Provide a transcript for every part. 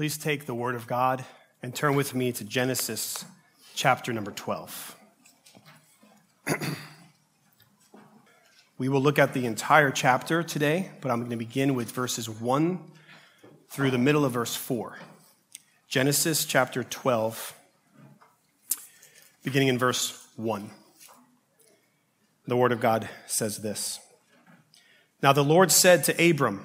Please take the Word of God and turn with me to Genesis chapter number 12. We will look at the entire chapter today, but I'm going to begin with verses 1 through the middle of verse 4. Genesis chapter 12, beginning in verse 1. The Word of God says this. Now the Lord said to Abram,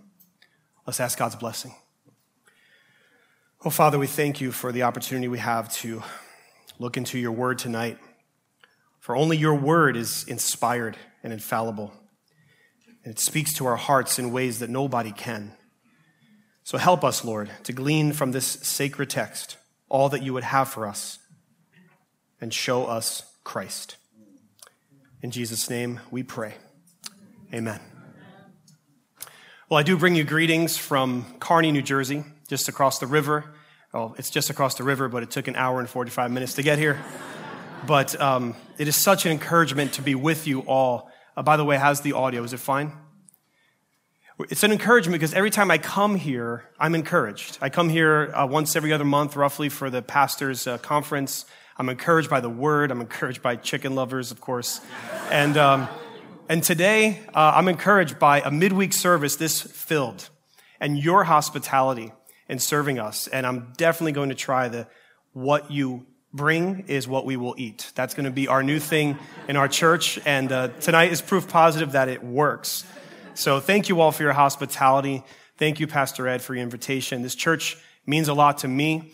Let's ask God's blessing. Oh, Father, we thank you for the opportunity we have to look into your word tonight, for only your word is inspired and infallible, and it speaks to our hearts in ways that nobody can. So help us, Lord, to glean from this sacred text all that you would have for us, and show us Christ. In Jesus' name we pray. Amen. Well, I do bring you greetings from Kearny, New Jersey, just across the river. Oh, it's just across the river, but it took an hour and 45 minutes to get here. But it is such an encouragement to be with you all. By the way, how's the audio? Is it fine? It's an encouragement because every time I come here, I'm encouraged. I come here once every other month, roughly, for the pastor's conference. I'm encouraged by the word. I'm encouraged by chicken lovers, of course. And today, I'm encouraged by a midweek service this filled and your hospitality in serving us. And I'm definitely going to try what you bring is what we will eat. That's going to be our new thing in our church. And tonight is proof positive that it works. So thank you all for your hospitality. Thank you, Pastor Ed, for your invitation. This church means a lot to me.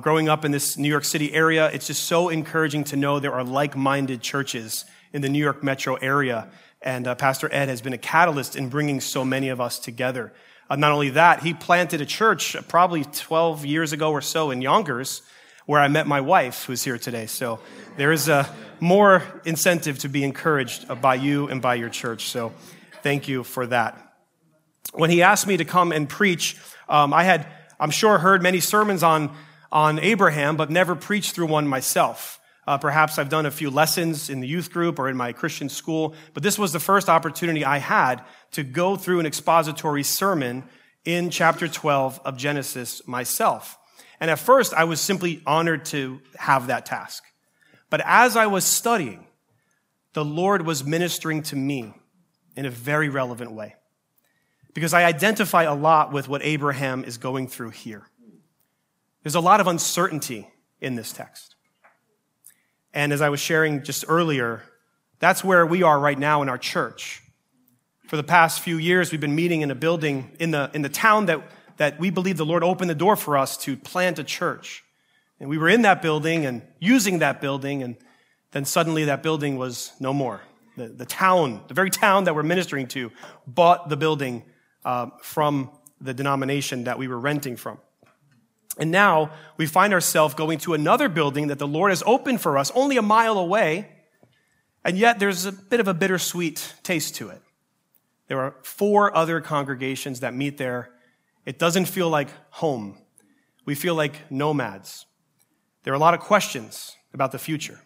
Growing up in this New York City area, it's just so encouraging to know there are like-minded churches in the New York metro area. And Pastor Ed has been a catalyst in bringing so many of us together. Not only that, he planted a church probably 12 years ago or so in Yonkers, where I met my wife, who's here today. So there is more incentive to be encouraged by you and by your church. So thank you for that. When he asked me to come and preach, I had, I'm sure, heard many sermons on Abraham, but never preached through one myself. Perhaps I've done a few lessons in the youth group or in my Christian school, but this was the first opportunity I had to go through an expository sermon in chapter 12 of Genesis myself. And at first, I was simply honored to have that task. But as I was studying, the Lord was ministering to me in a very relevant way, because I identify a lot with what Abraham is going through here. There's a lot of uncertainty in this text. And as I was sharing just earlier, that's where we are right now in our church. For the past few years, we've been meeting in a building in the town that we believe the Lord opened the door for us to plant a church. And we were in that building and using that building, and then suddenly that building was no more. The town, the very town that we're ministering to, bought the building from the denomination that we were renting from. And now we find ourselves going to another building that the Lord has opened for us only a mile away, and yet there's a bit of a bittersweet taste to it. There are 4 other congregations that meet there. It doesn't feel like home. We feel like nomads. There are a lot of questions about the future.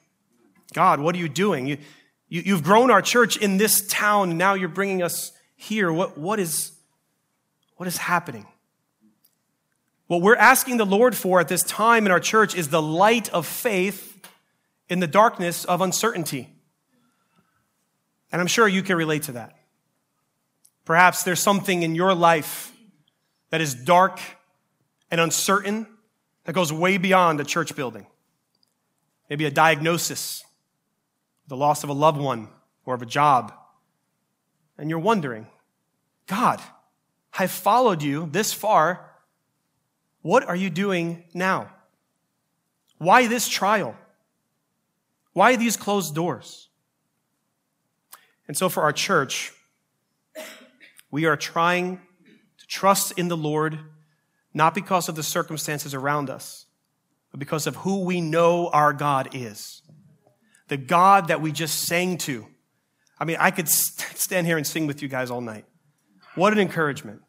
God, what are you doing? You've grown our church in this town, and now you're bringing us here. What is happening? What we're asking the Lord for at this time in our church is the light of faith in the darkness of uncertainty. And I'm sure you can relate to that. Perhaps there's something in your life that is dark and uncertain that goes way beyond a church building. Maybe a diagnosis, the loss of a loved one or of a job. And you're wondering, God, I've followed you this far. What are you doing now? Why this trial? Why these closed doors? And so for our church, we are trying to trust in the Lord, not because of the circumstances around us, but because of who we know our God is. The God that we just sang to. I mean, I could stand here and sing with you guys all night. What an encouragement.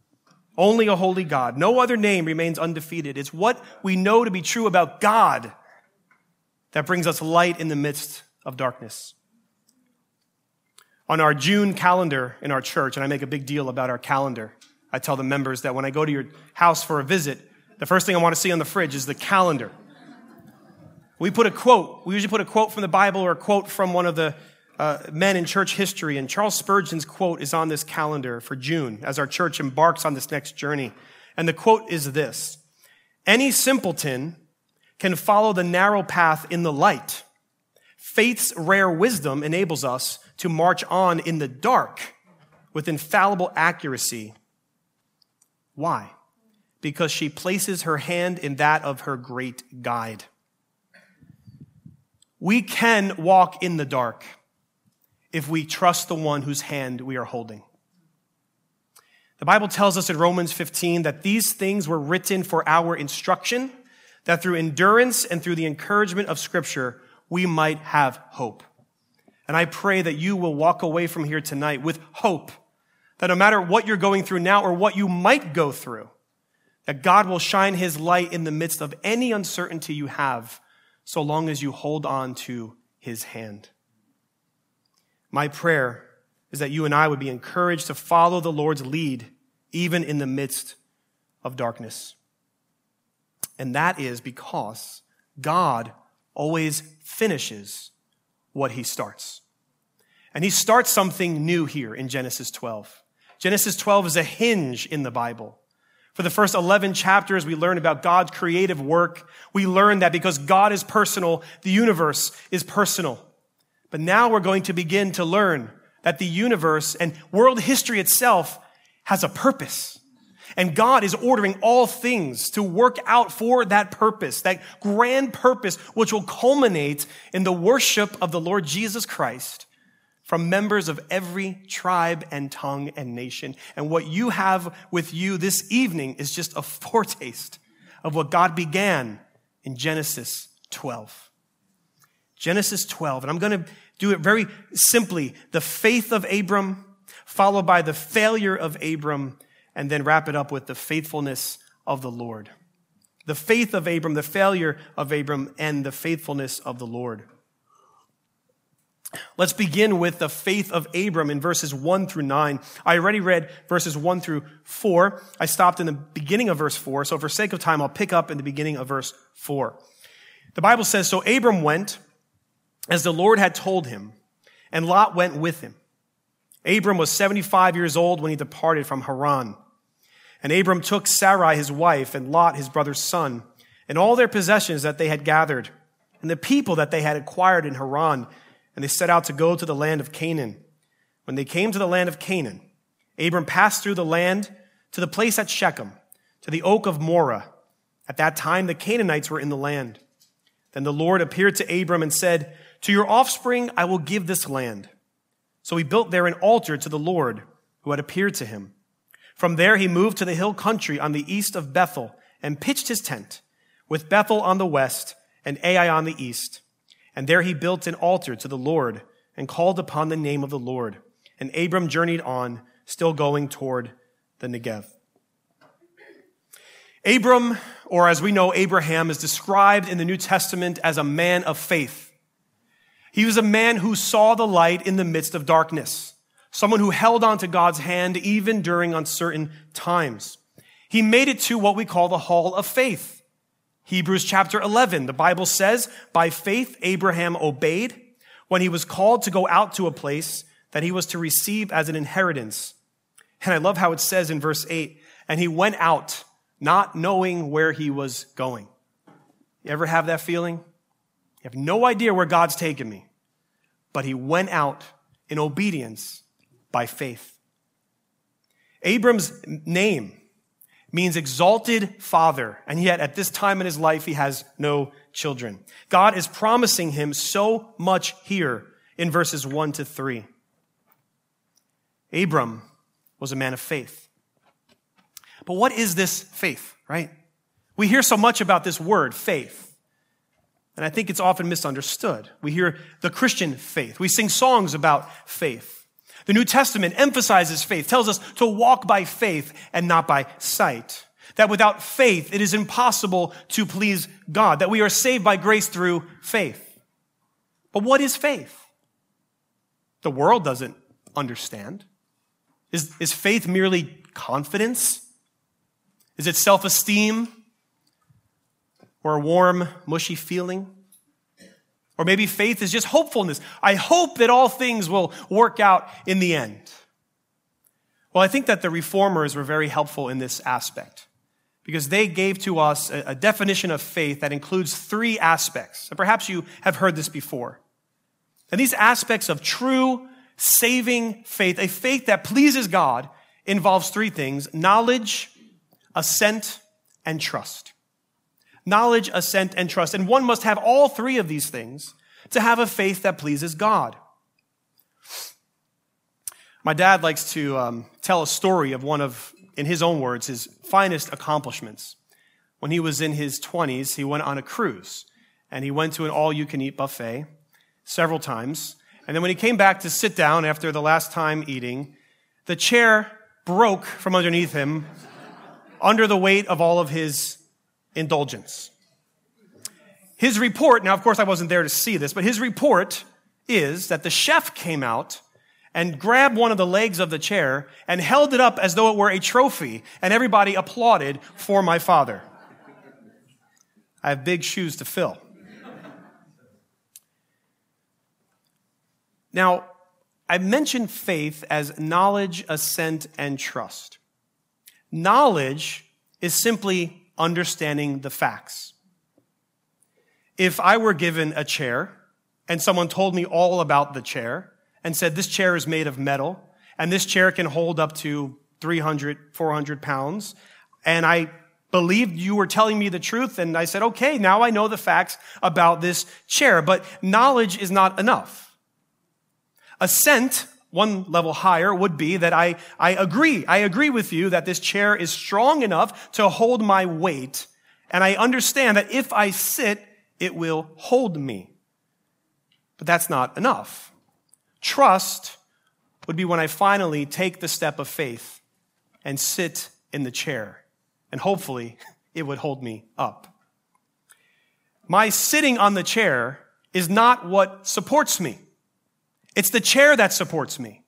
Only a holy God. No other name remains undefeated. It's what we know to be true about God that brings us light in the midst of darkness. On our June calendar in our church, and I make a big deal about our calendar, I tell the members that when I go to your house for a visit, the first thing I want to see on the fridge is the calendar. We put a quote. We usually put a quote from the Bible or a quote from one of the men in church history, and Charles Spurgeon's quote is on this calendar for June as our church embarks on this next journey. And the quote is this: "Any simpleton can follow the narrow path in the light. Faith's rare wisdom enables us to march on in the dark with infallible accuracy." Why? Because she places her hand in that of her great guide. We can walk in the dark if we trust the one whose hand we are holding. The Bible tells us in Romans 15 that these things were written for our instruction, that through endurance and through the encouragement of Scripture, we might have hope. And I pray that you will walk away from here tonight with hope, that no matter what you're going through now or what you might go through, that God will shine his light in the midst of any uncertainty you have, so long as you hold on to his hand. My prayer is that you and I would be encouraged to follow the Lord's lead, even in the midst of darkness. And that is because God always finishes what he starts. And he starts something new here in Genesis 12. Genesis 12 is a hinge in the Bible. For the first 11 chapters, we learn about God's creative work. We learn that because God is personal, the universe is personal. But now we're going to begin to learn that the universe and world history itself has a purpose. And God is ordering all things to work out for that purpose, that grand purpose, which will culminate in the worship of the Lord Jesus Christ from members of every tribe and tongue and nation. And what you have with you this evening is just a foretaste of what God began in Genesis 12. Genesis 12, and I'm going to do it very simply. The faith of Abram, followed by the failure of Abram, and then wrap it up with the faithfulness of the Lord. The faith of Abram, the failure of Abram, and the faithfulness of the Lord. Let's begin with the faith of Abram in verses 1 through 9. I already read verses 1 through 4. I stopped in the beginning of verse 4, so for sake of time, I'll pick up in the beginning of verse 4. The Bible says, "So Abram went as the Lord had told him, and Lot went with him. Abram was 75 years old when he departed from Haran. And Abram took Sarai his wife, and Lot his brother's son, and all their possessions that they had gathered, and the people that they had acquired in Haran, and they set out to go to the land of Canaan. When they came to the land of Canaan, Abram passed through the land to the place at Shechem, to the oak of Moreh. At that time the Canaanites were in the land. Then the Lord appeared to Abram and said, 'To your offspring I will give this land.' So he built there an altar to the Lord who had appeared to him. From there he moved to the hill country on the east of Bethel and pitched his tent, with Bethel on the west and Ai on the east. And there he built an altar to the Lord and called upon the name of the Lord. And Abram journeyed on, still going toward the Negev." Abram, or as we know, Abraham, is described in the New Testament as a man of faith. He was a man who saw the light in the midst of darkness, someone who held on to God's hand even during uncertain times. He made it to what we call the hall of faith. Hebrews chapter 11, the Bible says, "By faith Abraham obeyed when he was called to go out to a place that he was to receive as an inheritance." And I love how it says in verse 8, "And he went out, not knowing where he was going." You ever have that feeling? You have no idea where God's taken me. But he went out in obedience by faith. Abram's name means exalted father, and yet at this time in his life, he has no children. God is promising him so much here in verses 1 to 3. Abram was a man of faith. But what is this faith? right? We hear so much about this word, faith, and I think it's often misunderstood. We hear the Christian faith. We sing songs about faith. The New Testament emphasizes faith, tells us to walk by faith and not by sight, that without faith, it is impossible to please God, that we are saved by grace through faith. But what is faith? The world doesn't understand. Is faith merely confidence? Is it self-esteem? Or a warm, mushy feeling? Or maybe faith is just hopefulness. I hope that all things will work out in the end. Well, I think that the Reformers were very helpful in this aspect because they gave to us a definition of faith that includes three aspects. And perhaps you have heard this before. And these aspects of true, saving faith, a faith that pleases God, involves three things: knowledge, assent, and trust. Knowledge, assent, and trust. And one must have all three of these things to have a faith that pleases God. My dad likes to tell a story of one of, in his own words, his finest accomplishments. When he was in his 20s, he went on a cruise, and he went to an all-you-can-eat buffet several times. And then when he came back to sit down after the last time eating, the chair broke from underneath him under the weight of all of his indulgence. His report, now of course I wasn't there to see this, but his report is that the chef came out and grabbed one of the legs of the chair and held it up as though it were a trophy, and everybody applauded for my father. I have big shoes to fill. Now, I mentioned faith as knowledge, assent, and trust. Knowledge is simply understanding the facts. If I were given a chair and someone told me all about the chair and said, this chair is made of metal and this chair can hold up to 300, 400 pounds, and I believed you were telling me the truth, and I said, okay, now I know the facts about this chair, but knowledge is not enough. Assent, one level higher, would be that I agree with you that this chair is strong enough to hold my weight, and I understand that if I sit, it will hold me. But that's not enough. Trust would be when I finally take the step of faith and sit in the chair, and hopefully it would hold me up. My sitting on the chair is not what supports me. It's the chair that supports me.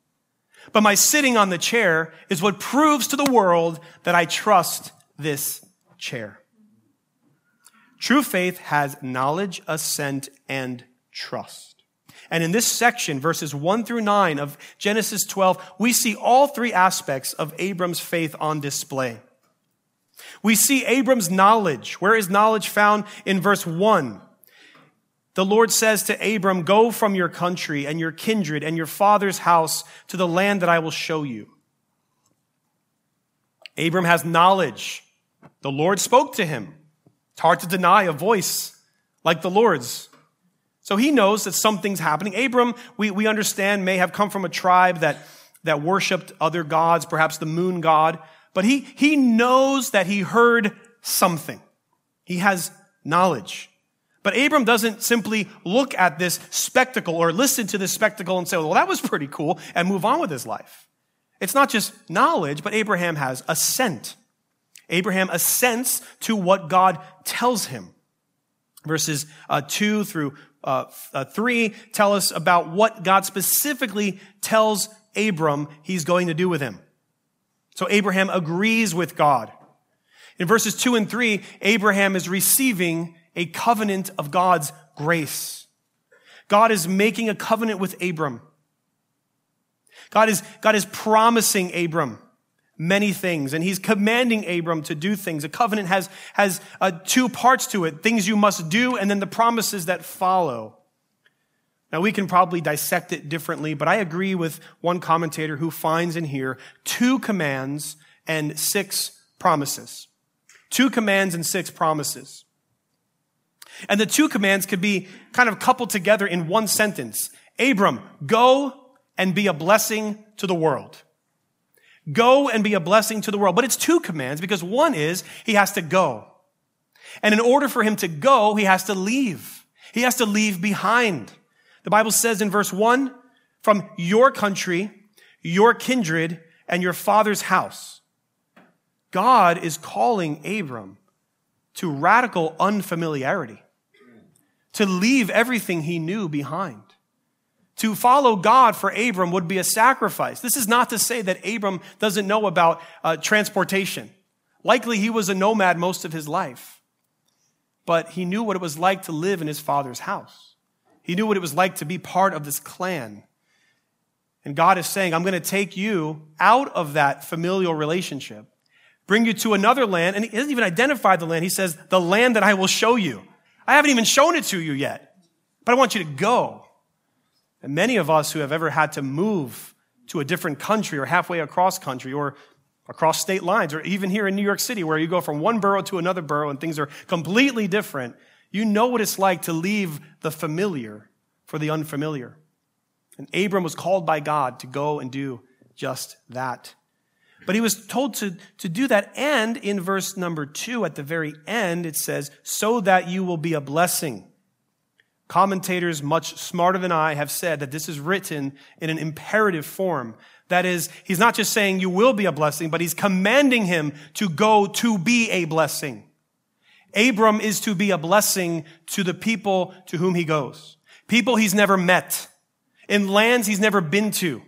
But my sitting on the chair is what proves to the world that I trust this chair. True faith has knowledge, assent, and trust. And in this section, verses 1 through 9 of Genesis 12, we see all three aspects of Abram's faith on display. We see Abram's knowledge. Where is knowledge found? In verse 1. The Lord says to Abram, go from your country and your kindred and your father's house to the land that I will show you. Abram has knowledge. The Lord spoke to him. It's hard to deny a voice like the Lord's. So he knows that something's happening. Abram, we understand, may have come from a tribe that worshipped other gods, perhaps the moon god. But he knows that he heard something. He has knowledge. But Abram doesn't simply look at this spectacle or listen to this spectacle and say, well, that was pretty cool, and move on with his life. It's not just knowledge, but Abraham has assent. Abraham assents to what God tells him. Verses 2 through 3 tell us about what God specifically tells Abram he's going to do with him. So Abraham agrees with God. In verses 2 and 3, Abraham is receiving a covenant of God's grace. God is making a covenant with Abram. God is promising Abram many things, and he's commanding Abram to do things. A covenant has two parts to it, things you must do, and then the promises that follow. Now, we can probably dissect it differently, but I agree with one commentator who finds in here 2 commands and 6 promises. 2 commands and 6 promises. And the 2 commands could be kind of coupled together in one sentence. Abram, go and be a blessing to the world. Go and be a blessing to the world. But it's two commands, because one is he has to go. And in order for him to go, he has to leave. He has to leave behind. The Bible says in verse 1, from your country, your kindred, and your father's house. God is calling Abram to radical unfamiliarity, to leave everything he knew behind. To follow God for Abram would be a sacrifice. This is not to say that Abram doesn't know about transportation. Likely he was a nomad most of his life, but he knew what it was like to live in his father's house. He knew what it was like to be part of this clan. And God is saying, I'm going to take you out of that familial relationship, bring you to another land. And he doesn't even identify the land. He says, the land that I will show you. I haven't even shown it to you yet, but I want you to go. And many of us who have ever had to move to a different country or halfway across country or across state lines, or even here in New York City where you go from one borough to another borough and things are completely different, you know what it's like to leave the familiar for the unfamiliar. And Abram was called by God to go and do just that. But he was told to do that. And in verse number 2, at the very end, it says, so that you will be a blessing. Commentators much smarter than I have said that this is written in an imperative form. That is, he's not just saying you will be a blessing, but he's commanding him to go to be a blessing. Abram is to be a blessing to the people to whom he goes. People he's never met, in lands he's never been to.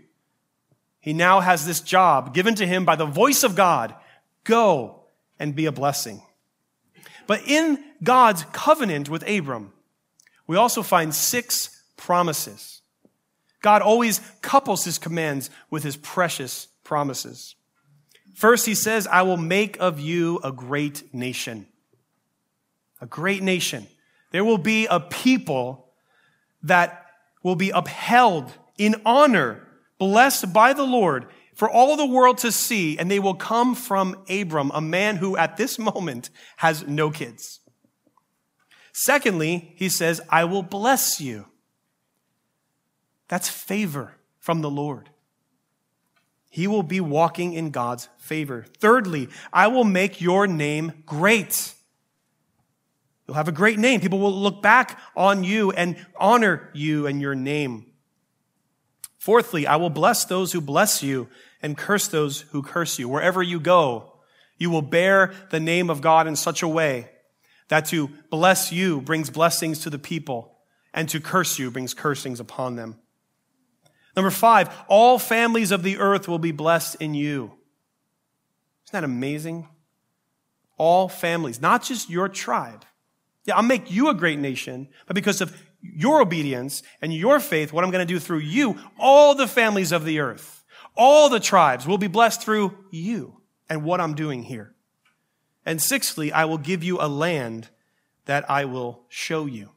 He now has this job given to him by the voice of God. Go and be a blessing. But in God's covenant with Abram, we also find 6 promises. God always couples his commands with his precious promises. First, he says, I will make of you a great nation. A great nation. There will be a people that will be upheld in honor, blessed by the Lord for all the world to see, and they will come from Abram, a man who at this moment has no kids. Secondly, he says, I will bless you. That's favor from the Lord. He will be walking in God's favor. Thirdly, I will make your name great. You'll have a great name. People will look back on you and honor you and your name. Fourthly, I will bless those who bless you and curse those who curse you. Wherever you go, you will bear the name of God in such a way that to bless you brings blessings to the people, and to curse you brings cursings upon them. Number 5, all families of the earth will be blessed in you. Isn't that amazing? All families, not just your tribe. Yeah, I'll make you a great nation, but because of your obedience and your faith, what I'm going to do through you, all the families of the earth, all the tribes will be blessed through you and what I'm doing here. And sixthly, I will give you a land that I will show you.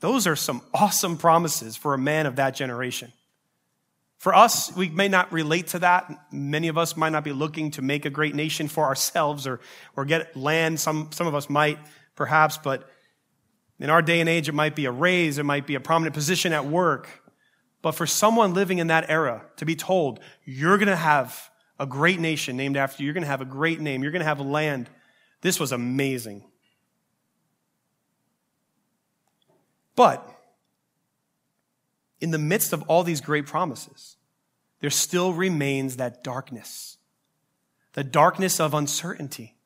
Those are some awesome promises for a man of that generation. For us, we may not relate to that. Many of us might not be looking to make a great nation for ourselves or get land. Some of us might, perhaps, but in our day and age, it might be a raise. It might be a prominent position at work. But for someone living in that era to be told, you're going to have a great nation named after you. You're going to have a great name. You're going to have a land. This was amazing. But in the midst of all these great promises, there still remains that darkness, the darkness of uncertainty.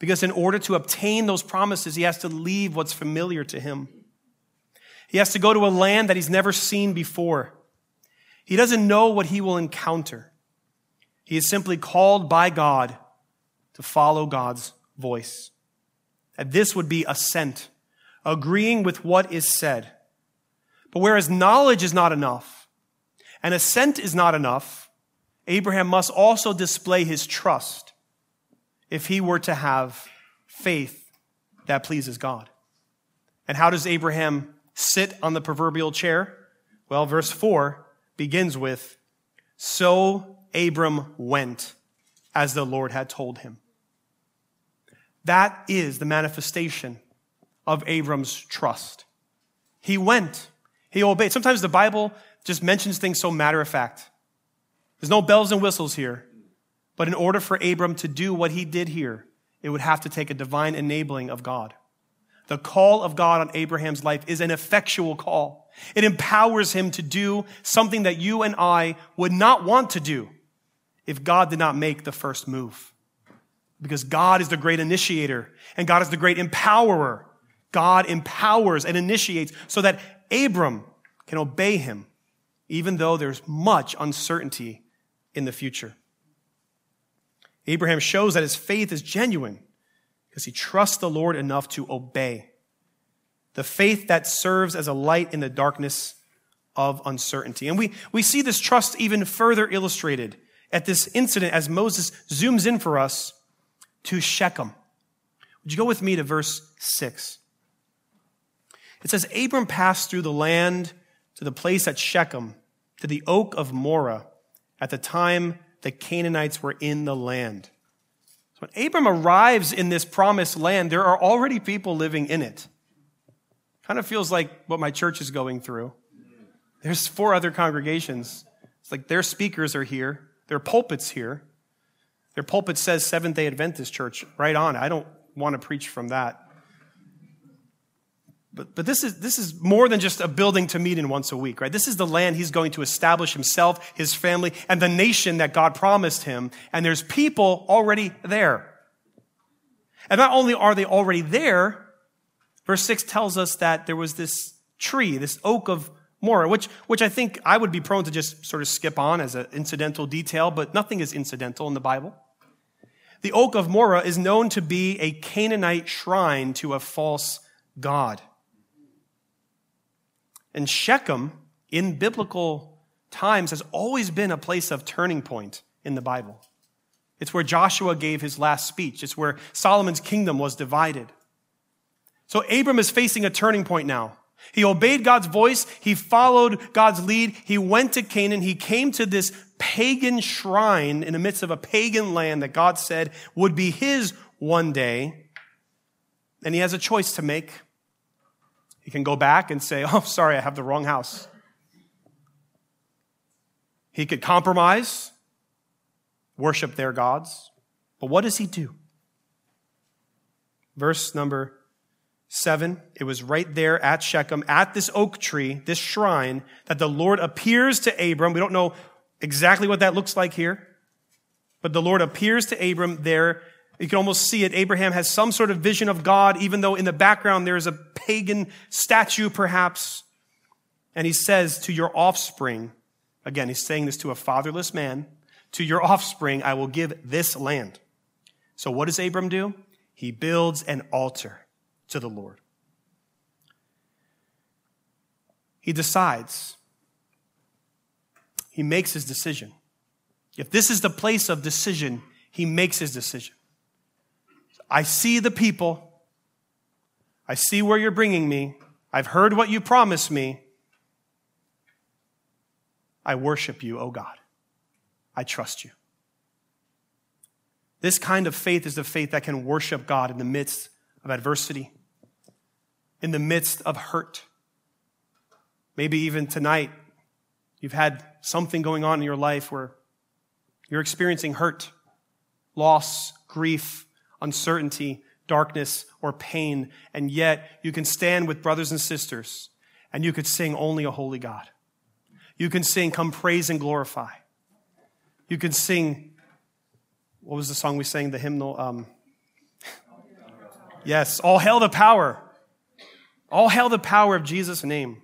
Because in order to obtain those promises, he has to leave what's familiar to him. He has to go to a land that he's never seen before. He doesn't know what he will encounter. He is simply called by God to follow God's voice. And this would be assent, agreeing with what is said. But whereas knowledge is not enough and assent is not enough, Abraham must also display his trust if he were to have faith that pleases God. And how does Abraham sit on the proverbial chair? Well, verse 4 begins with, so Abram went as the Lord had told him. That is the manifestation of Abram's trust. He went. He obeyed. Sometimes the Bible just mentions things so matter of fact. There's no bells and whistles here. But in order for Abram to do what he did here, it would have to take a divine enabling of God. The call of God on Abraham's life is an effectual call. It empowers him to do something that you and I would not want to do if God did not make the first move. Because God is the great initiator and God is the great empowerer. God empowers and initiates so that Abram can obey him, even though there's much uncertainty in the future. Abraham shows that his faith is genuine because he trusts the Lord enough to obey. The faith that serves as a light in the darkness of uncertainty. And we see this trust even further illustrated at this incident as Moses zooms in for us to Shechem. Would you go with me to verse 6? It says, Abram passed through the land to the place at Shechem, to the oak of Moreh, at the time the Canaanites were in the land. So when Abram arrives in this promised land, there are already people living in it. Kind of feels like what my church is going through. There's 4 other congregations. It's like their speakers are here. Their pulpit's here. Their pulpit says Seventh-day Adventist Church right on. I don't want to preach from that. But this is more than just a building to meet in once a week, right? This is the land he's going to establish himself, his family, and the nation that God promised him. And there's people already there. And not only are they already there, verse 6 tells us that there was this tree, this oak of Moreh, which I think I would be prone to just sort of skip on as an incidental detail, but nothing is incidental in the Bible. The oak of Moreh is known to be a Canaanite shrine to a false god. And Shechem, in biblical times, has always been a place of turning point in the Bible. It's where Joshua gave his last speech. It's where Solomon's kingdom was divided. So Abram is facing a turning point now. He obeyed God's voice. He followed God's lead. He went to Canaan. He came to this pagan shrine in the midst of a pagan land that God said would be his one day. And he has a choice to make. He can go back and say, oh, sorry, I have the wrong house. He could compromise, worship their gods. But what does he do? Verse number 7, it was right there at Shechem, at this oak tree, this shrine, that the Lord appears to Abram. We don't know exactly what that looks like here. But the Lord appears to Abram there. You can almost see it. Abraham has some sort of vision of God, even though in the background there is a pagan statue, perhaps. And he says, to your offspring, again, he's saying this to a fatherless man, to your offspring, I will give this land. So what does Abram do? He builds an altar to the Lord. He decides. He makes his decision. If this is the place of decision, he makes his decision. I see the people. I see where you're bringing me. I've heard what you promised me. I worship you, O God. I trust you. This kind of faith is the faith that can worship God in the midst of adversity, in the midst of hurt. Maybe even tonight, you've had something going on in your life where you're experiencing hurt, loss, grief, uncertainty, darkness, or pain, and yet you can stand with brothers and sisters, and you could sing only a holy God. You can sing, come praise and glorify. You can sing, what was the song we sang, the hymnal? Yes, all hail the power. All hail the power of Jesus' name.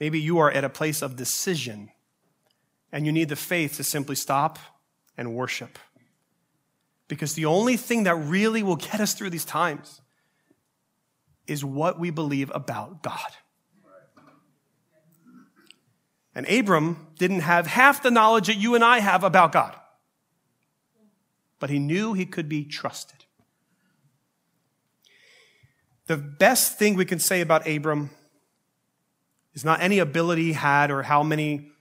Maybe you are at a place of decision, and you need the faith to simply stop and worship. Because the only thing that really will get us through these times is what we believe about God. And Abram didn't have half the knowledge that you and I have about God. But he knew he could be trusted. The best thing we can say about Abram is not any ability he had or how many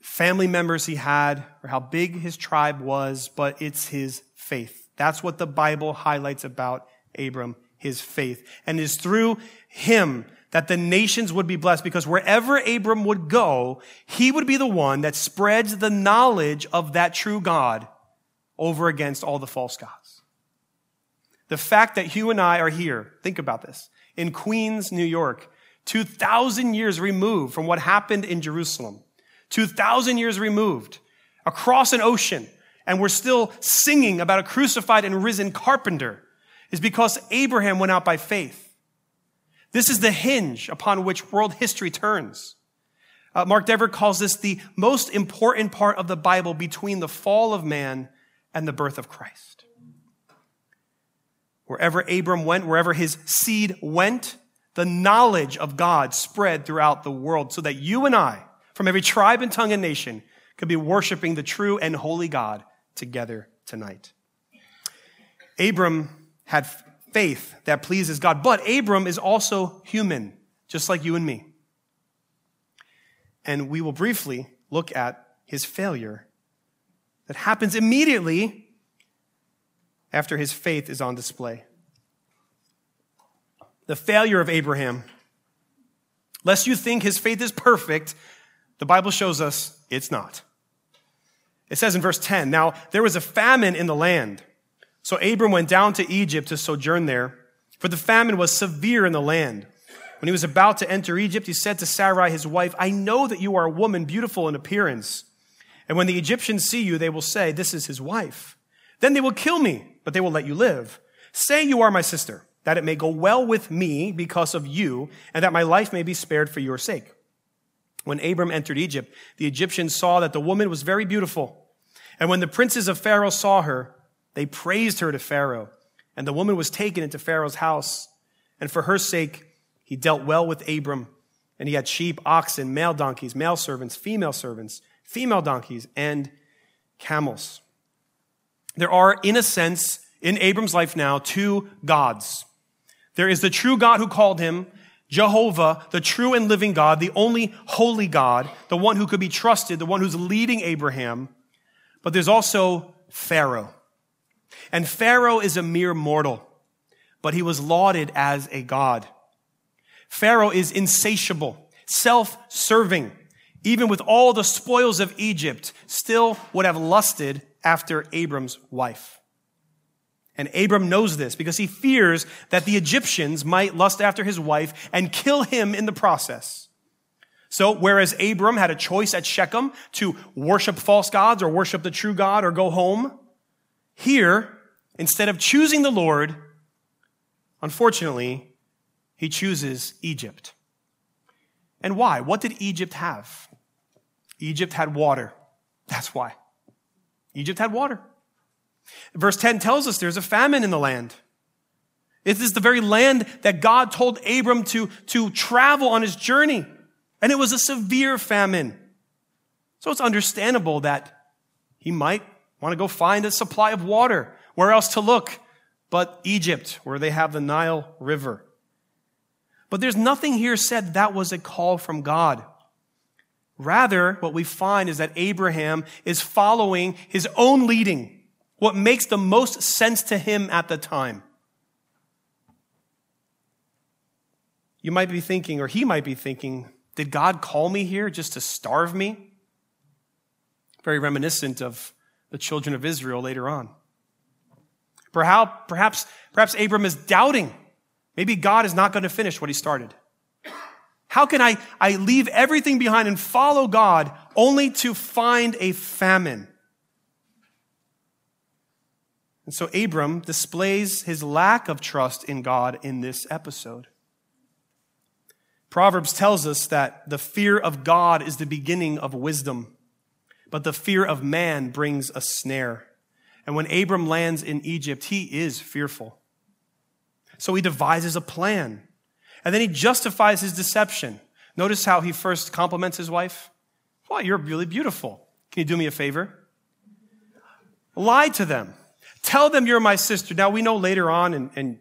family members he had or how big his tribe was, but it's his faith. That's what the Bible highlights about Abram, his faith. And it's through him that the nations would be blessed, because wherever Abram would go, he would be the one that spreads the knowledge of that true God over against all the false gods. The fact that you and I are here, think about this, in Queens, New York, 2,000 years removed from what happened in Jerusalem, 2,000 years removed, across an ocean, and we're still singing about a crucified and risen carpenter, is because Abraham went out by faith. This is the hinge upon which world history turns. Mark Dever calls this the most important part of the Bible between the fall of man and the birth of Christ. Wherever Abram went, wherever his seed went, the knowledge of God spread throughout the world so that you and I, from every tribe and tongue and nation, could be worshiping the true and holy God together tonight. Abram had faith that pleases God. But Abram is also human, just like you and me. And we will briefly look at his failure that happens immediately after his faith is on display. The failure of Abraham. Lest you think his faith is perfect, the Bible shows us it's not. It says in verse 10, "Now there was a famine in the land. So Abram went down to Egypt to sojourn there, for the famine was severe in the land. When he was about to enter Egypt, he said to Sarai, his wife, 'I know that you are a woman beautiful in appearance. And when the Egyptians see you, they will say, this is his wife. Then they will kill me, but they will let you live. Say you are my sister, that it may go well with me because of you, and that my life may be spared for your sake.' When Abram entered Egypt, the Egyptians saw that the woman was very beautiful. And when the princes of Pharaoh saw her, they praised her to Pharaoh, and the woman was taken into Pharaoh's house. And for her sake, he dealt well with Abram, and he had sheep, oxen, male donkeys, male servants, female donkeys, and camels." There are, in a sense, in Abram's life now, two gods. There is the true God who called him, Jehovah, the true and living God, the only holy God, the one who could be trusted, the one who's leading Abraham. But there's also Pharaoh. And Pharaoh is a mere mortal, but he was lauded as a god. Pharaoh is insatiable, self-serving. Even with all the spoils of Egypt, still would have lusted after Abram's wife. And Abram knows this because he fears that the Egyptians might lust after his wife and kill him in the process. So whereas Abram had a choice at Shechem to worship false gods or worship the true God or go home, here, instead of choosing the Lord, unfortunately, he chooses Egypt. And why? What did Egypt have? Egypt had water. That's why. Egypt had water. Verse 10 tells us there's a famine in the land. It is the very land that God told Abram to travel on his journey. And it was a severe famine. So it's understandable that he might want to go find a supply of water. Where else to look but Egypt, where they have the Nile River? But there's nothing here said that was a call from God. Rather, what we find is that Abraham is following his own leading, what makes the most sense to him at the time. You might be thinking, or he might be thinking, did God call me here just to starve me? Very reminiscent of the children of Israel later on. Perhaps Abram is doubting. Maybe God is not going to finish what he started. How can I leave everything behind and follow God only to find a famine? And so Abram displays his lack of trust in God in this episode. Proverbs tells us that the fear of God is the beginning of wisdom, but the fear of man brings a snare. And when Abram lands in Egypt, he is fearful. So he devises a plan. And then he justifies his deception. Notice how he first compliments his wife. "Wow, you're really beautiful. Can you do me a favor?" Lie to them. Tell them you're my sister. Now, we know later on, and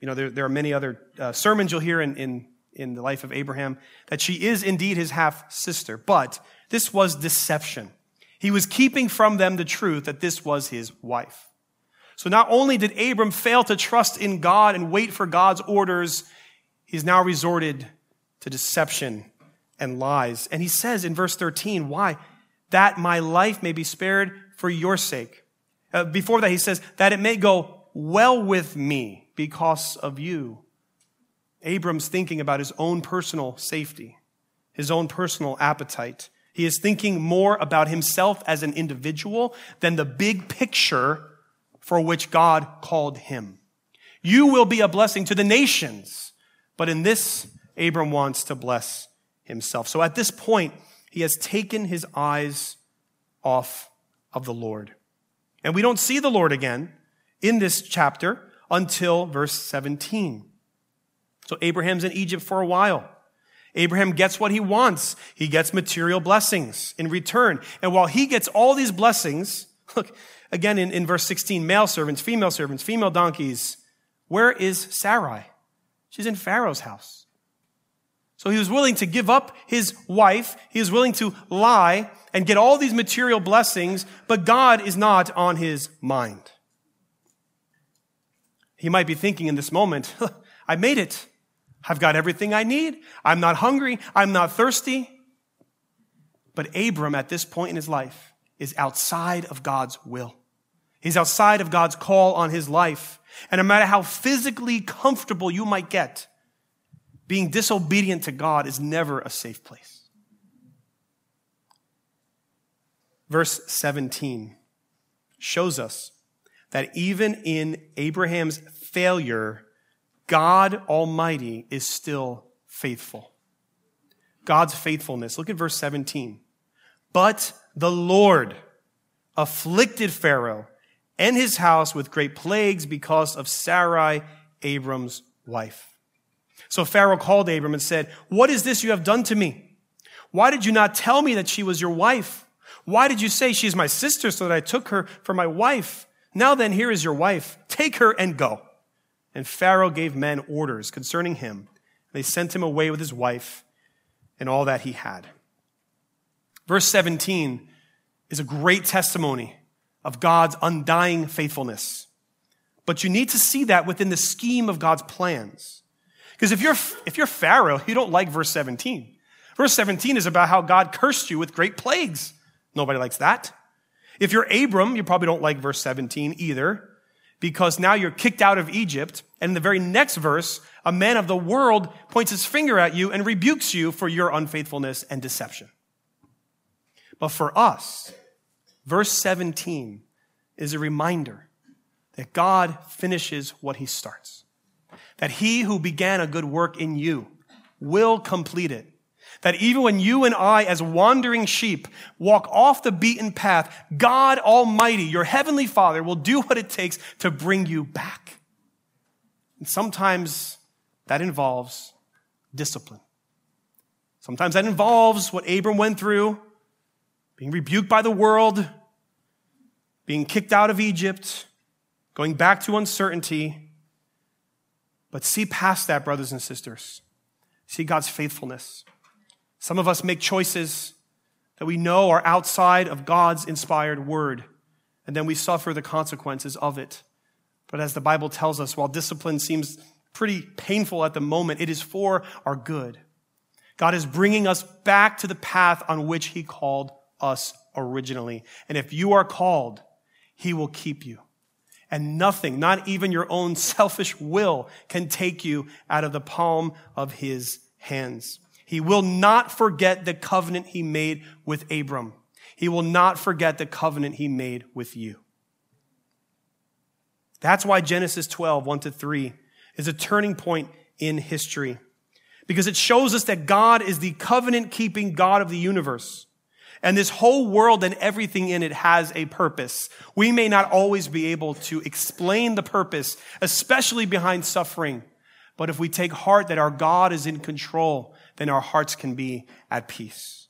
you know, there are many other sermons you'll hear in the life of Abraham, that she is indeed his half-sister. But this was deception. He was keeping from them the truth that this was his wife. So not only did Abram fail to trust in God and wait for God's orders, he's now resorted to deception and lies. And he says in verse 13, why? That my life may be spared for your sake. Before that, he says, that it may go well with me because of you. Abram's thinking about his own personal safety, his own personal appetite. He is thinking more about himself as an individual than the big picture for which God called him. You will be a blessing to the nations, but in this, Abram wants to bless himself. So at this point, he has taken his eyes off of the Lord. And we don't see the Lord again in this chapter until verse 17. So Abraham's in Egypt for a while. Abraham gets what he wants. He gets material blessings in return. And while he gets all these blessings, look, again in verse 16, male servants, female donkeys. Where is Sarai? She's in Pharaoh's house. So he was willing to give up his wife. He was willing to lie and get all these material blessings, but God is not on his mind. He might be thinking in this moment, I made it. I've got everything I need. I'm not hungry. I'm not thirsty. But Abram at this point in his life is outside of God's will. He's outside of God's call on his life. And no matter how physically comfortable you might get, being disobedient to God is never a safe place. Verse 17 shows us that even in Abraham's failure, God Almighty is still faithful. God's faithfulness. Look at verse 17. But the Lord afflicted Pharaoh and his house with great plagues because of Sarai, Abram's wife. So Pharaoh called Abram and said, what is this you have done to me? Why did you not tell me that she was your wife? Why did you say she is my sister so that I took her for my wife? Now then, here is your wife. Take her and go. And Pharaoh gave men orders concerning him. They sent him away with his wife and all that he had. Verse 17 is a great testimony of God's undying faithfulness. But you need to see that within the scheme of God's plans. Because if you're Pharaoh, you don't like verse 17. Verse 17 is about how God cursed you with great plagues. Nobody likes that. If you're Abram, you probably don't like verse 17 either, because now you're kicked out of Egypt, and in the very next verse, a man of the world points his finger at you and rebukes you for your unfaithfulness and deception. But for us, verse 17 is a reminder that God finishes what he starts, that he who began a good work in you will complete it, that even when you and I as wandering sheep walk off the beaten path, God Almighty, your heavenly Father, will do what it takes to bring you back. And sometimes that involves discipline. Sometimes that involves what Abram went through, being rebuked by the world, being kicked out of Egypt, going back to uncertainty. But see past that, brothers and sisters. See God's faithfulness. Some of us make choices that we know are outside of God's inspired word, and then we suffer the consequences of it. But as the Bible tells us, while discipline seems pretty painful at the moment, it is for our good. God is bringing us back to the path on which he called us originally. And if you are called, he will keep you. And nothing, not even your own selfish will, can take you out of the palm of his hands. He will not forget the covenant he made with Abram. He will not forget the covenant he made with you. That's why Genesis 12, 1-3 is a turning point in history, because it shows us that God is the covenant-keeping God of the universe. And this whole world and everything in it has a purpose. We may not always be able to explain the purpose, especially behind suffering. But if we take heart that our God is in control, then our hearts can be at peace.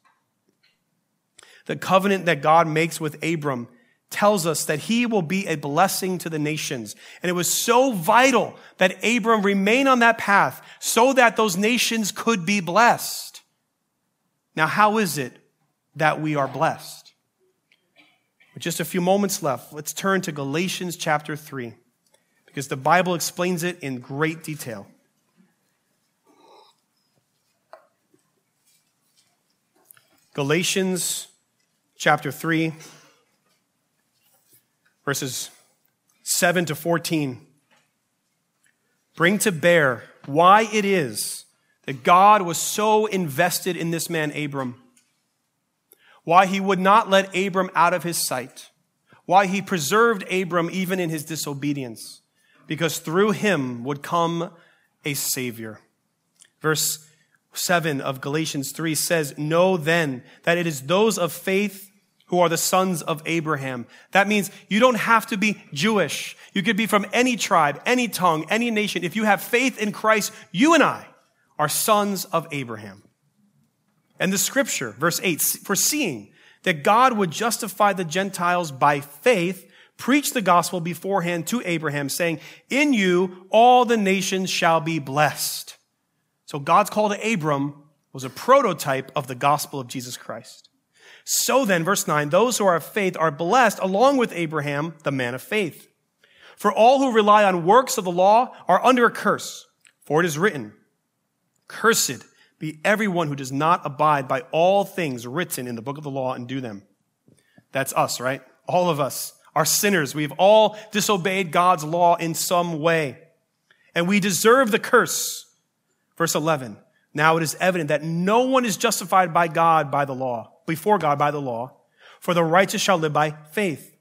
The covenant that God makes with Abram tells us that he will be a blessing to the nations. And it was so vital that Abram remain on that path so that those nations could be blessed. Now, how is it that we are blessed? With just a few moments left, let's turn to Galatians chapter 3, because the Bible explains it in great detail. Galatians chapter 3, verses 7 to 14. Bring to bear why it is that God was so invested in this man Abram, why he would not let Abram out of his sight, why he preserved Abram even in his disobedience, because through him would come a Savior. Verse 7 of Galatians 3 says, "Know then that it is those of faith who are the sons of Abraham." That means you don't have to be Jewish. You could be from any tribe, any tongue, any nation. If you have faith in Christ, you and I are sons of Abraham. And the scripture, verse 8, foreseeing that God would justify the Gentiles by faith, preached the gospel beforehand to Abraham, saying, "In you all the nations shall be blessed." So God's call to Abram was a prototype of the gospel of Jesus Christ. So then, verse 9, those who are of faith are blessed along with Abraham, the man of faith. For all who rely on works of the law are under a curse, for it is written, "Cursed be everyone who does not abide by all things written in the book of the law and do them." That's us, right? All of us are sinners. We've all disobeyed God's law in some way, and we deserve the curse. Verse 11, now it is evident that no one is justified before God by the law, for the righteous shall live by faith.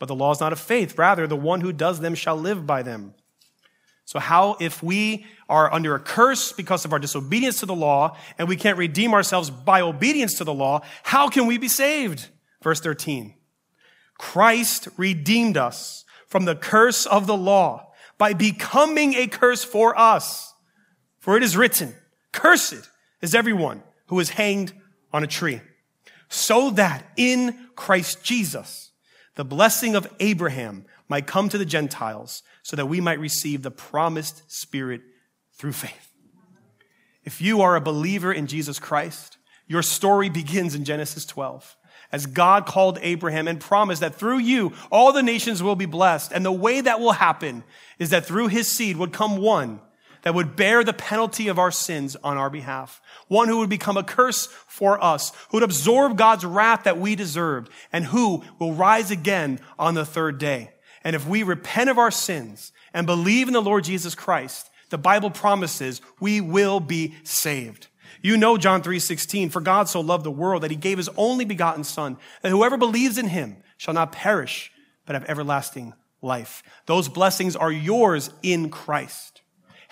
But the law is not of faith, rather the one who does them shall live by them. So how, if we are under a curse because of our disobedience to the law, and we can't redeem ourselves by obedience to the law, how can we be saved? Verse 13, Christ redeemed us from the curse of the law by becoming a curse for us. For it is written, "Cursed is everyone who is hanged on a tree," so that in Christ Jesus, the blessing of Abraham might come to the Gentiles, so that we might receive the promised Spirit through faith. If you are a believer in Jesus Christ, your story begins in Genesis 12, as God called Abraham and promised that through you, all the nations will be blessed. And the way that will happen is that through his seed would come one that would bear the penalty of our sins on our behalf, one who would become a curse for us, who would absorb God's wrath that we deserved, and who will rise again on the third day. And if we repent of our sins and believe in the Lord Jesus Christ, the Bible promises we will be saved. You know John 3:16, "For God so loved the world that he gave his only begotten Son, that whoever believes in him shall not perish, but have everlasting life." Those blessings are yours in Christ.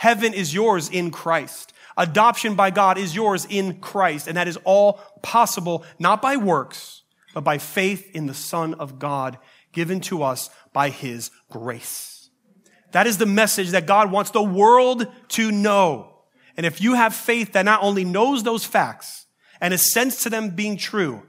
Heaven is yours in Christ. Adoption by God is yours in Christ. And that is all possible, not by works, but by faith in the Son of God given to us by his grace. That is the message that God wants the world to know. And if you have faith that not only knows those facts and assents to them being true,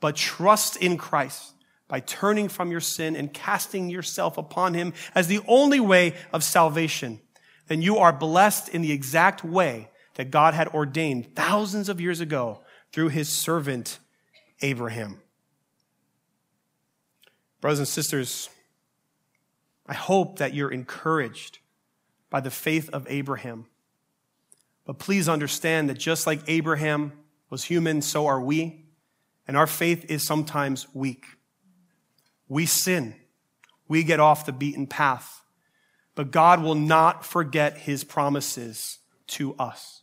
but trusts in Christ by turning from your sin and casting yourself upon him as the only way of salvation, then you are blessed in the exact way that God had ordained thousands of years ago through his servant, Abraham. Brothers and sisters, I hope that you're encouraged by the faith of Abraham. But please understand that just like Abraham was human, so are we, and our faith is sometimes weak. We sin. We get off the beaten path. But God will not forget his promises to us.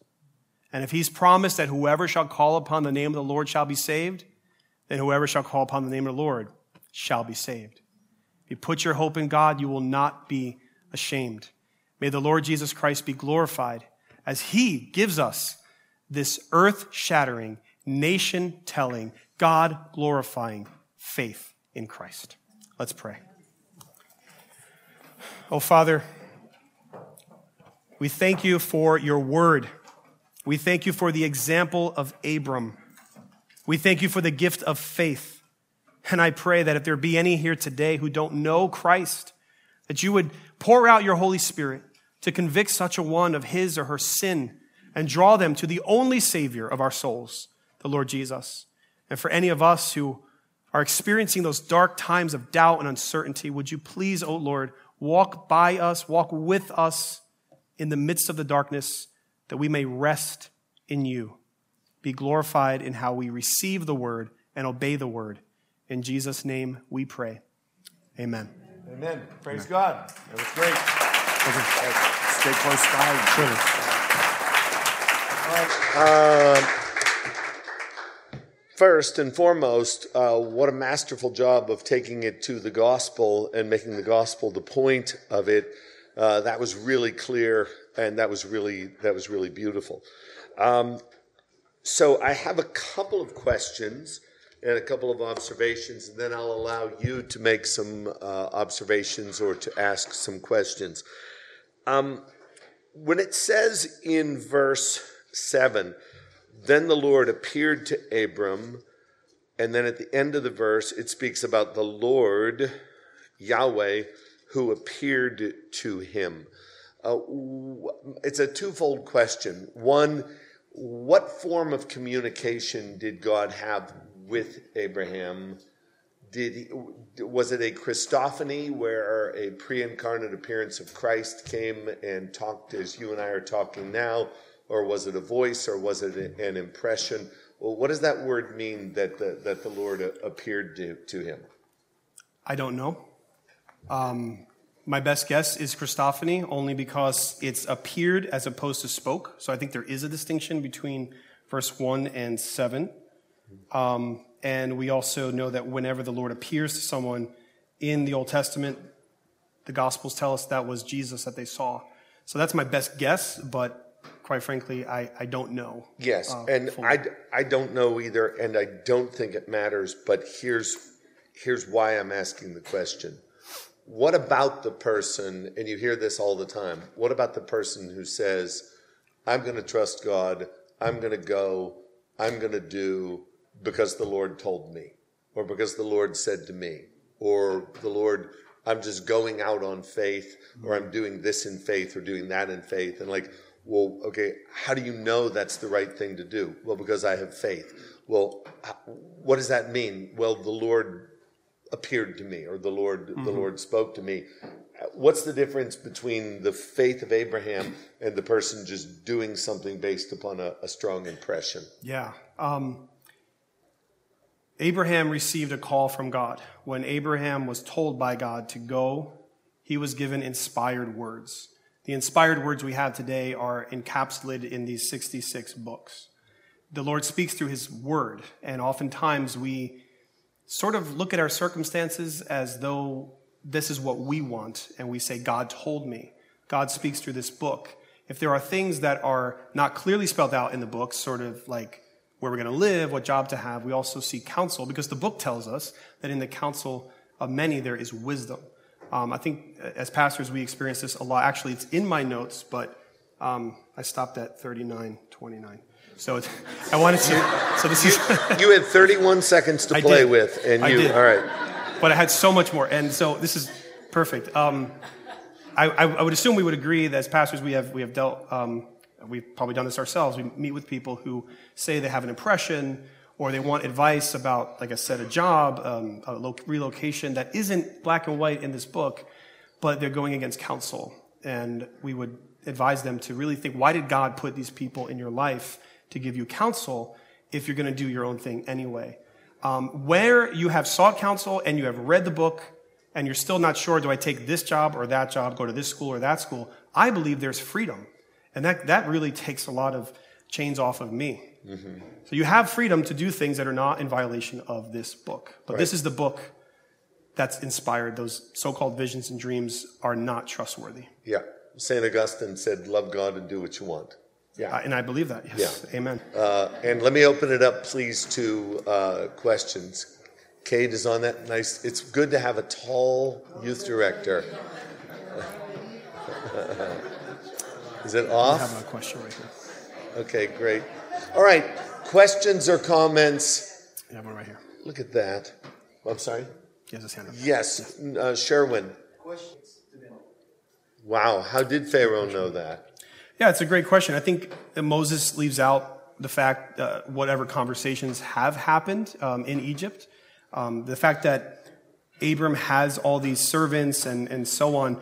And if he's promised that whoever shall call upon the name of the Lord shall be saved, then whoever shall call upon the name of the Lord shall be saved. If you put your hope in God, you will not be ashamed. May the Lord Jesus Christ be glorified as he gives us this earth-shattering, nation-telling, God-glorifying faith in Christ. Let's pray. Oh, Father, we thank you for your word. We thank you for the example of Abram. We thank you for the gift of faith. And I pray that if there be any here today who don't know Christ, that you would pour out your Holy Spirit to convict such a one of his or her sin and draw them to the only Savior of our souls, the Lord Jesus. And for any of us who are experiencing those dark times of doubt and uncertainty, would you please, oh Lord, walk by us, walk with us in the midst of the darkness, that we may rest in you. be glorified in how we receive the word and obey the word. In Jesus' name we pray. Amen. Amen. Praise God. That was great. Stay close by. First and foremost, what a masterful job of taking it to the gospel and making the gospel the point of it. That was really clear, and that was really beautiful. So I have a couple of questions and a couple of observations, and then I'll allow you to make some observations or to ask some questions. When it says in verse 7, then the Lord appeared to Abram, and then at the end of the verse, it speaks about the Lord, Yahweh, who appeared to him. It's a twofold question. One, what form of communication did God have with Abraham? Was it a Christophany where a pre-incarnate appearance of Christ came and talked as you and I are talking now? Or was it a voice, or was it an impression? Well, what does that word mean that the Lord appeared to him? I don't know. My best guess is Christophany, only because it's appeared as opposed to spoke. So I think there is a distinction between verse 1 and 7. And we also know that whenever the Lord appears to someone in the Old Testament, the Gospels tell us that was Jesus that they saw. So that's my best guess, but quite frankly, I don't know. Yes, and fully. I don't know either, and I don't think it matters, but here's why I'm asking the question. What about the person, and you hear this all the time, what about the person who says, I'm going to trust God, I'm going to go, I'm going to do because the Lord told me, or because the Lord said to me, or the Lord, I'm just going out on faith, or I'm doing this in faith, or doing that in faith, and like, well, okay, how do you know that's the right thing to do? Well, because I have faith. Well, what does that mean? Well, the Lord appeared to me, or the Lord spoke to me. What's the difference between the faith of Abraham and the person just doing something based upon a strong impression? Yeah. Abraham received a call from God. When Abraham was told by God to go, he was given inspired words. The inspired words we have today are encapsulated in these 66 books. The Lord speaks through his word, and oftentimes we sort of look at our circumstances as though this is what we want, and we say, God told me. God speaks through this book. If there are things that are not clearly spelled out in the book, sort of like where we're going to live, what job to have, we also see counsel, because the book tells us that in the counsel of many there is wisdom. I think as pastors, we experience this a lot. Actually, it's in my notes, but I stopped at 39:29. So I wanted to. So this is. You had 31 seconds to play with, and you. I did. All right. But I had so much more, and so this is perfect. I would assume we would agree that as pastors, we have dealt. We've probably done this ourselves. We meet with people who say they have an impression, or they want advice about, like I said, a job, a relocation that isn't black and white in this book, but they're going against counsel. And we would advise them to really think, why did God put these people in your life to give you counsel if you're going to do your own thing anyway? Where you have sought counsel and you have read the book and you're still not sure, do I take this job or that job, go to this school or that school, I believe there's freedom. And that really takes a lot of chains off of me. Mm-hmm. So you have freedom to do things that are not in violation of this book. But This is the book that's inspired. Those so-called visions and dreams are not trustworthy. Yeah. St. Augustine said, love God and do what you want. Yeah. And I believe that. Yes. Yeah. Amen. And let me open it up, please, to questions. Kate is on that. Nice. It's good to have a tall youth director. Is it off? I have a question right here. Okay, great. All right, questions or comments? I have one right here. Look at that. I'm sorry? He has his hand up. Yes, Sherwin. Questions? Wow, how did Pharaoh know that? Yeah, it's a great question. I think Moses leaves out the fact whatever conversations have happened in Egypt. The fact that Abram has all these servants and so on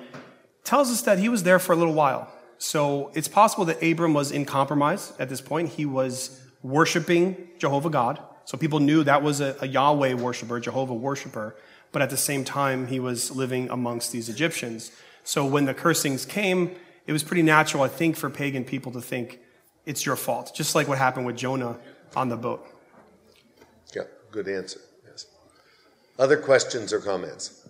tells us that he was there for a little while. So it's possible that Abram was in compromise at this point. He was worshiping Jehovah God. So people knew that was a Yahweh worshiper, Jehovah worshiper. But at the same time, he was living amongst these Egyptians. So when the cursings came, it was pretty natural, I think, for pagan people to think it's your fault, just like what happened with Jonah on the boat. Yeah, good answer. Yes. Other questions or comments?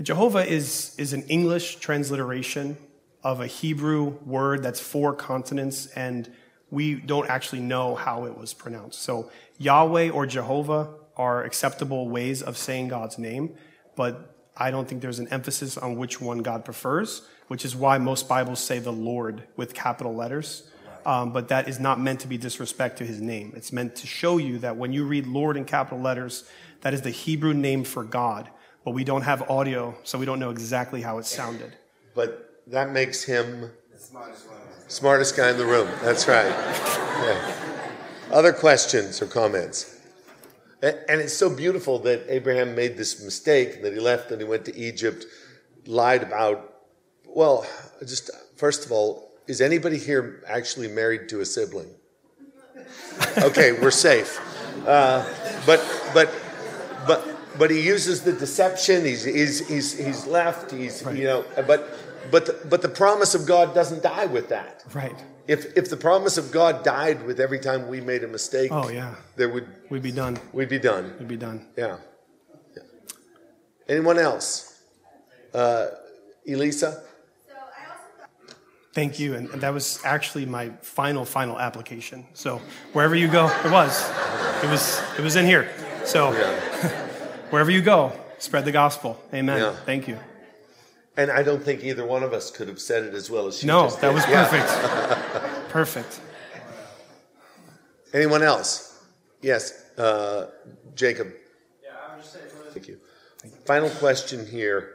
Jehovah is an English transliteration of a Hebrew word that's four continents, and we don't actually know how it was pronounced. So Yahweh or Jehovah are acceptable ways of saying God's name, but I don't think there's an emphasis on which one God prefers, which is why most Bibles say the Lord with capital letters. But that is not meant to be disrespect to his name. It's meant to show you that when you read Lord in capital letters, that is the Hebrew name for God. But we don't have audio, so we don't know exactly how it sounded. But that makes him the smartest guy in the room. That's right. Yeah. Other questions or comments? And it's so beautiful that Abraham made this mistake, that he left and he went to Egypt, lied about, well, just first of all, is anybody here actually married to a sibling? Okay, we're safe. But he uses the deception. He's left. He's right. But the promise of God doesn't die with that. Right. If the promise of God died with every time we made a mistake, we'd be done. Yeah. Yeah. Anyone else? Elisa? Thank you, and that was actually my final application. So wherever you go, it was in here. So wherever you go, spread the gospel. Amen. Yeah. Thank you. And I don't think either one of us could have said it as well as she just did. No, that was perfect. Yeah. Perfect. Anyone else? Yes, Jacob. Yeah, I'm just saying. Thank you. Final question here.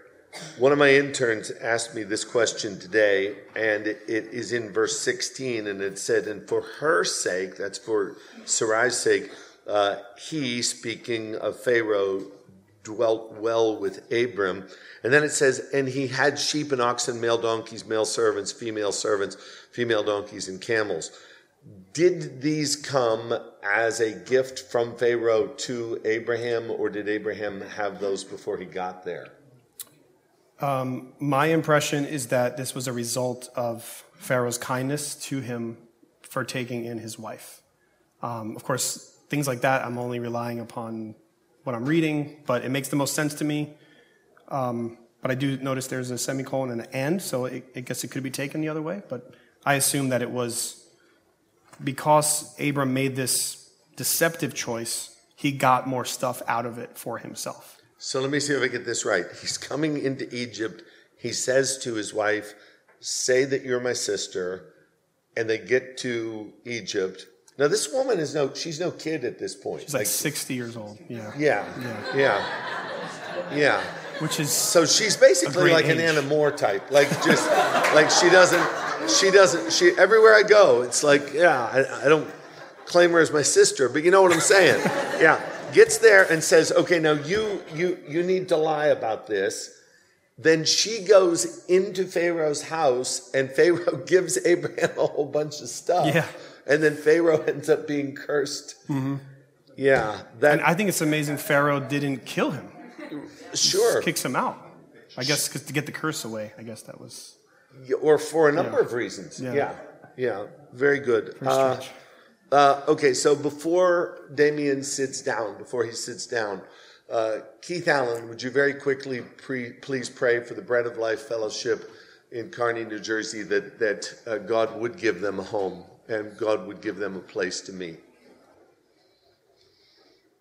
One of my interns asked me this question today, and it is in verse 16, and it said, and for her sake, that's for Sarai's sake, he, speaking of Pharaoh, dwelt well with Abram. And then it says, and he had sheep and oxen, male donkeys, male servants, female donkeys, and camels. Did these come as a gift from Pharaoh to Abraham, or did Abraham have those before he got there? My impression is that this was a result of Pharaoh's kindness to him for taking in his wife. Of course, things like that, I'm only relying upon what I'm reading, but it makes the most sense to me. But I do notice there's a semicolon and an and, so I guess it could be taken the other way. But I assume that it was because Abram made this deceptive choice, he got more stuff out of it for himself. So let me see if I get this right. He's coming into Egypt. He says to his wife, say that you're my sister, and they get to Egypt. Now, this woman she's no kid at this point. She's like 60 years old. Yeah. Which is so she's basically like an Anna Moore type. Like just like she everywhere I go, it's like, I don't claim her as my sister, but you know what I'm saying? Yeah. Gets there and says, okay, now you need to lie about this. Then she goes into Pharaoh's house, and Pharaoh gives Abraham a whole bunch of stuff. Yeah. And then Pharaoh ends up being cursed. Mm-hmm. Yeah. And I think it's amazing Pharaoh didn't kill him. Sure. Just kicks him out. I guess cause to get the curse away. I guess that was... Or for a number of reasons. Yeah. Very good. Okay, so before Damien sits down, Keith Allen, would you very quickly please pray for the Bread of Life Fellowship in Kearny, New Jersey, that God would give them a home. And God would give them a place to meet.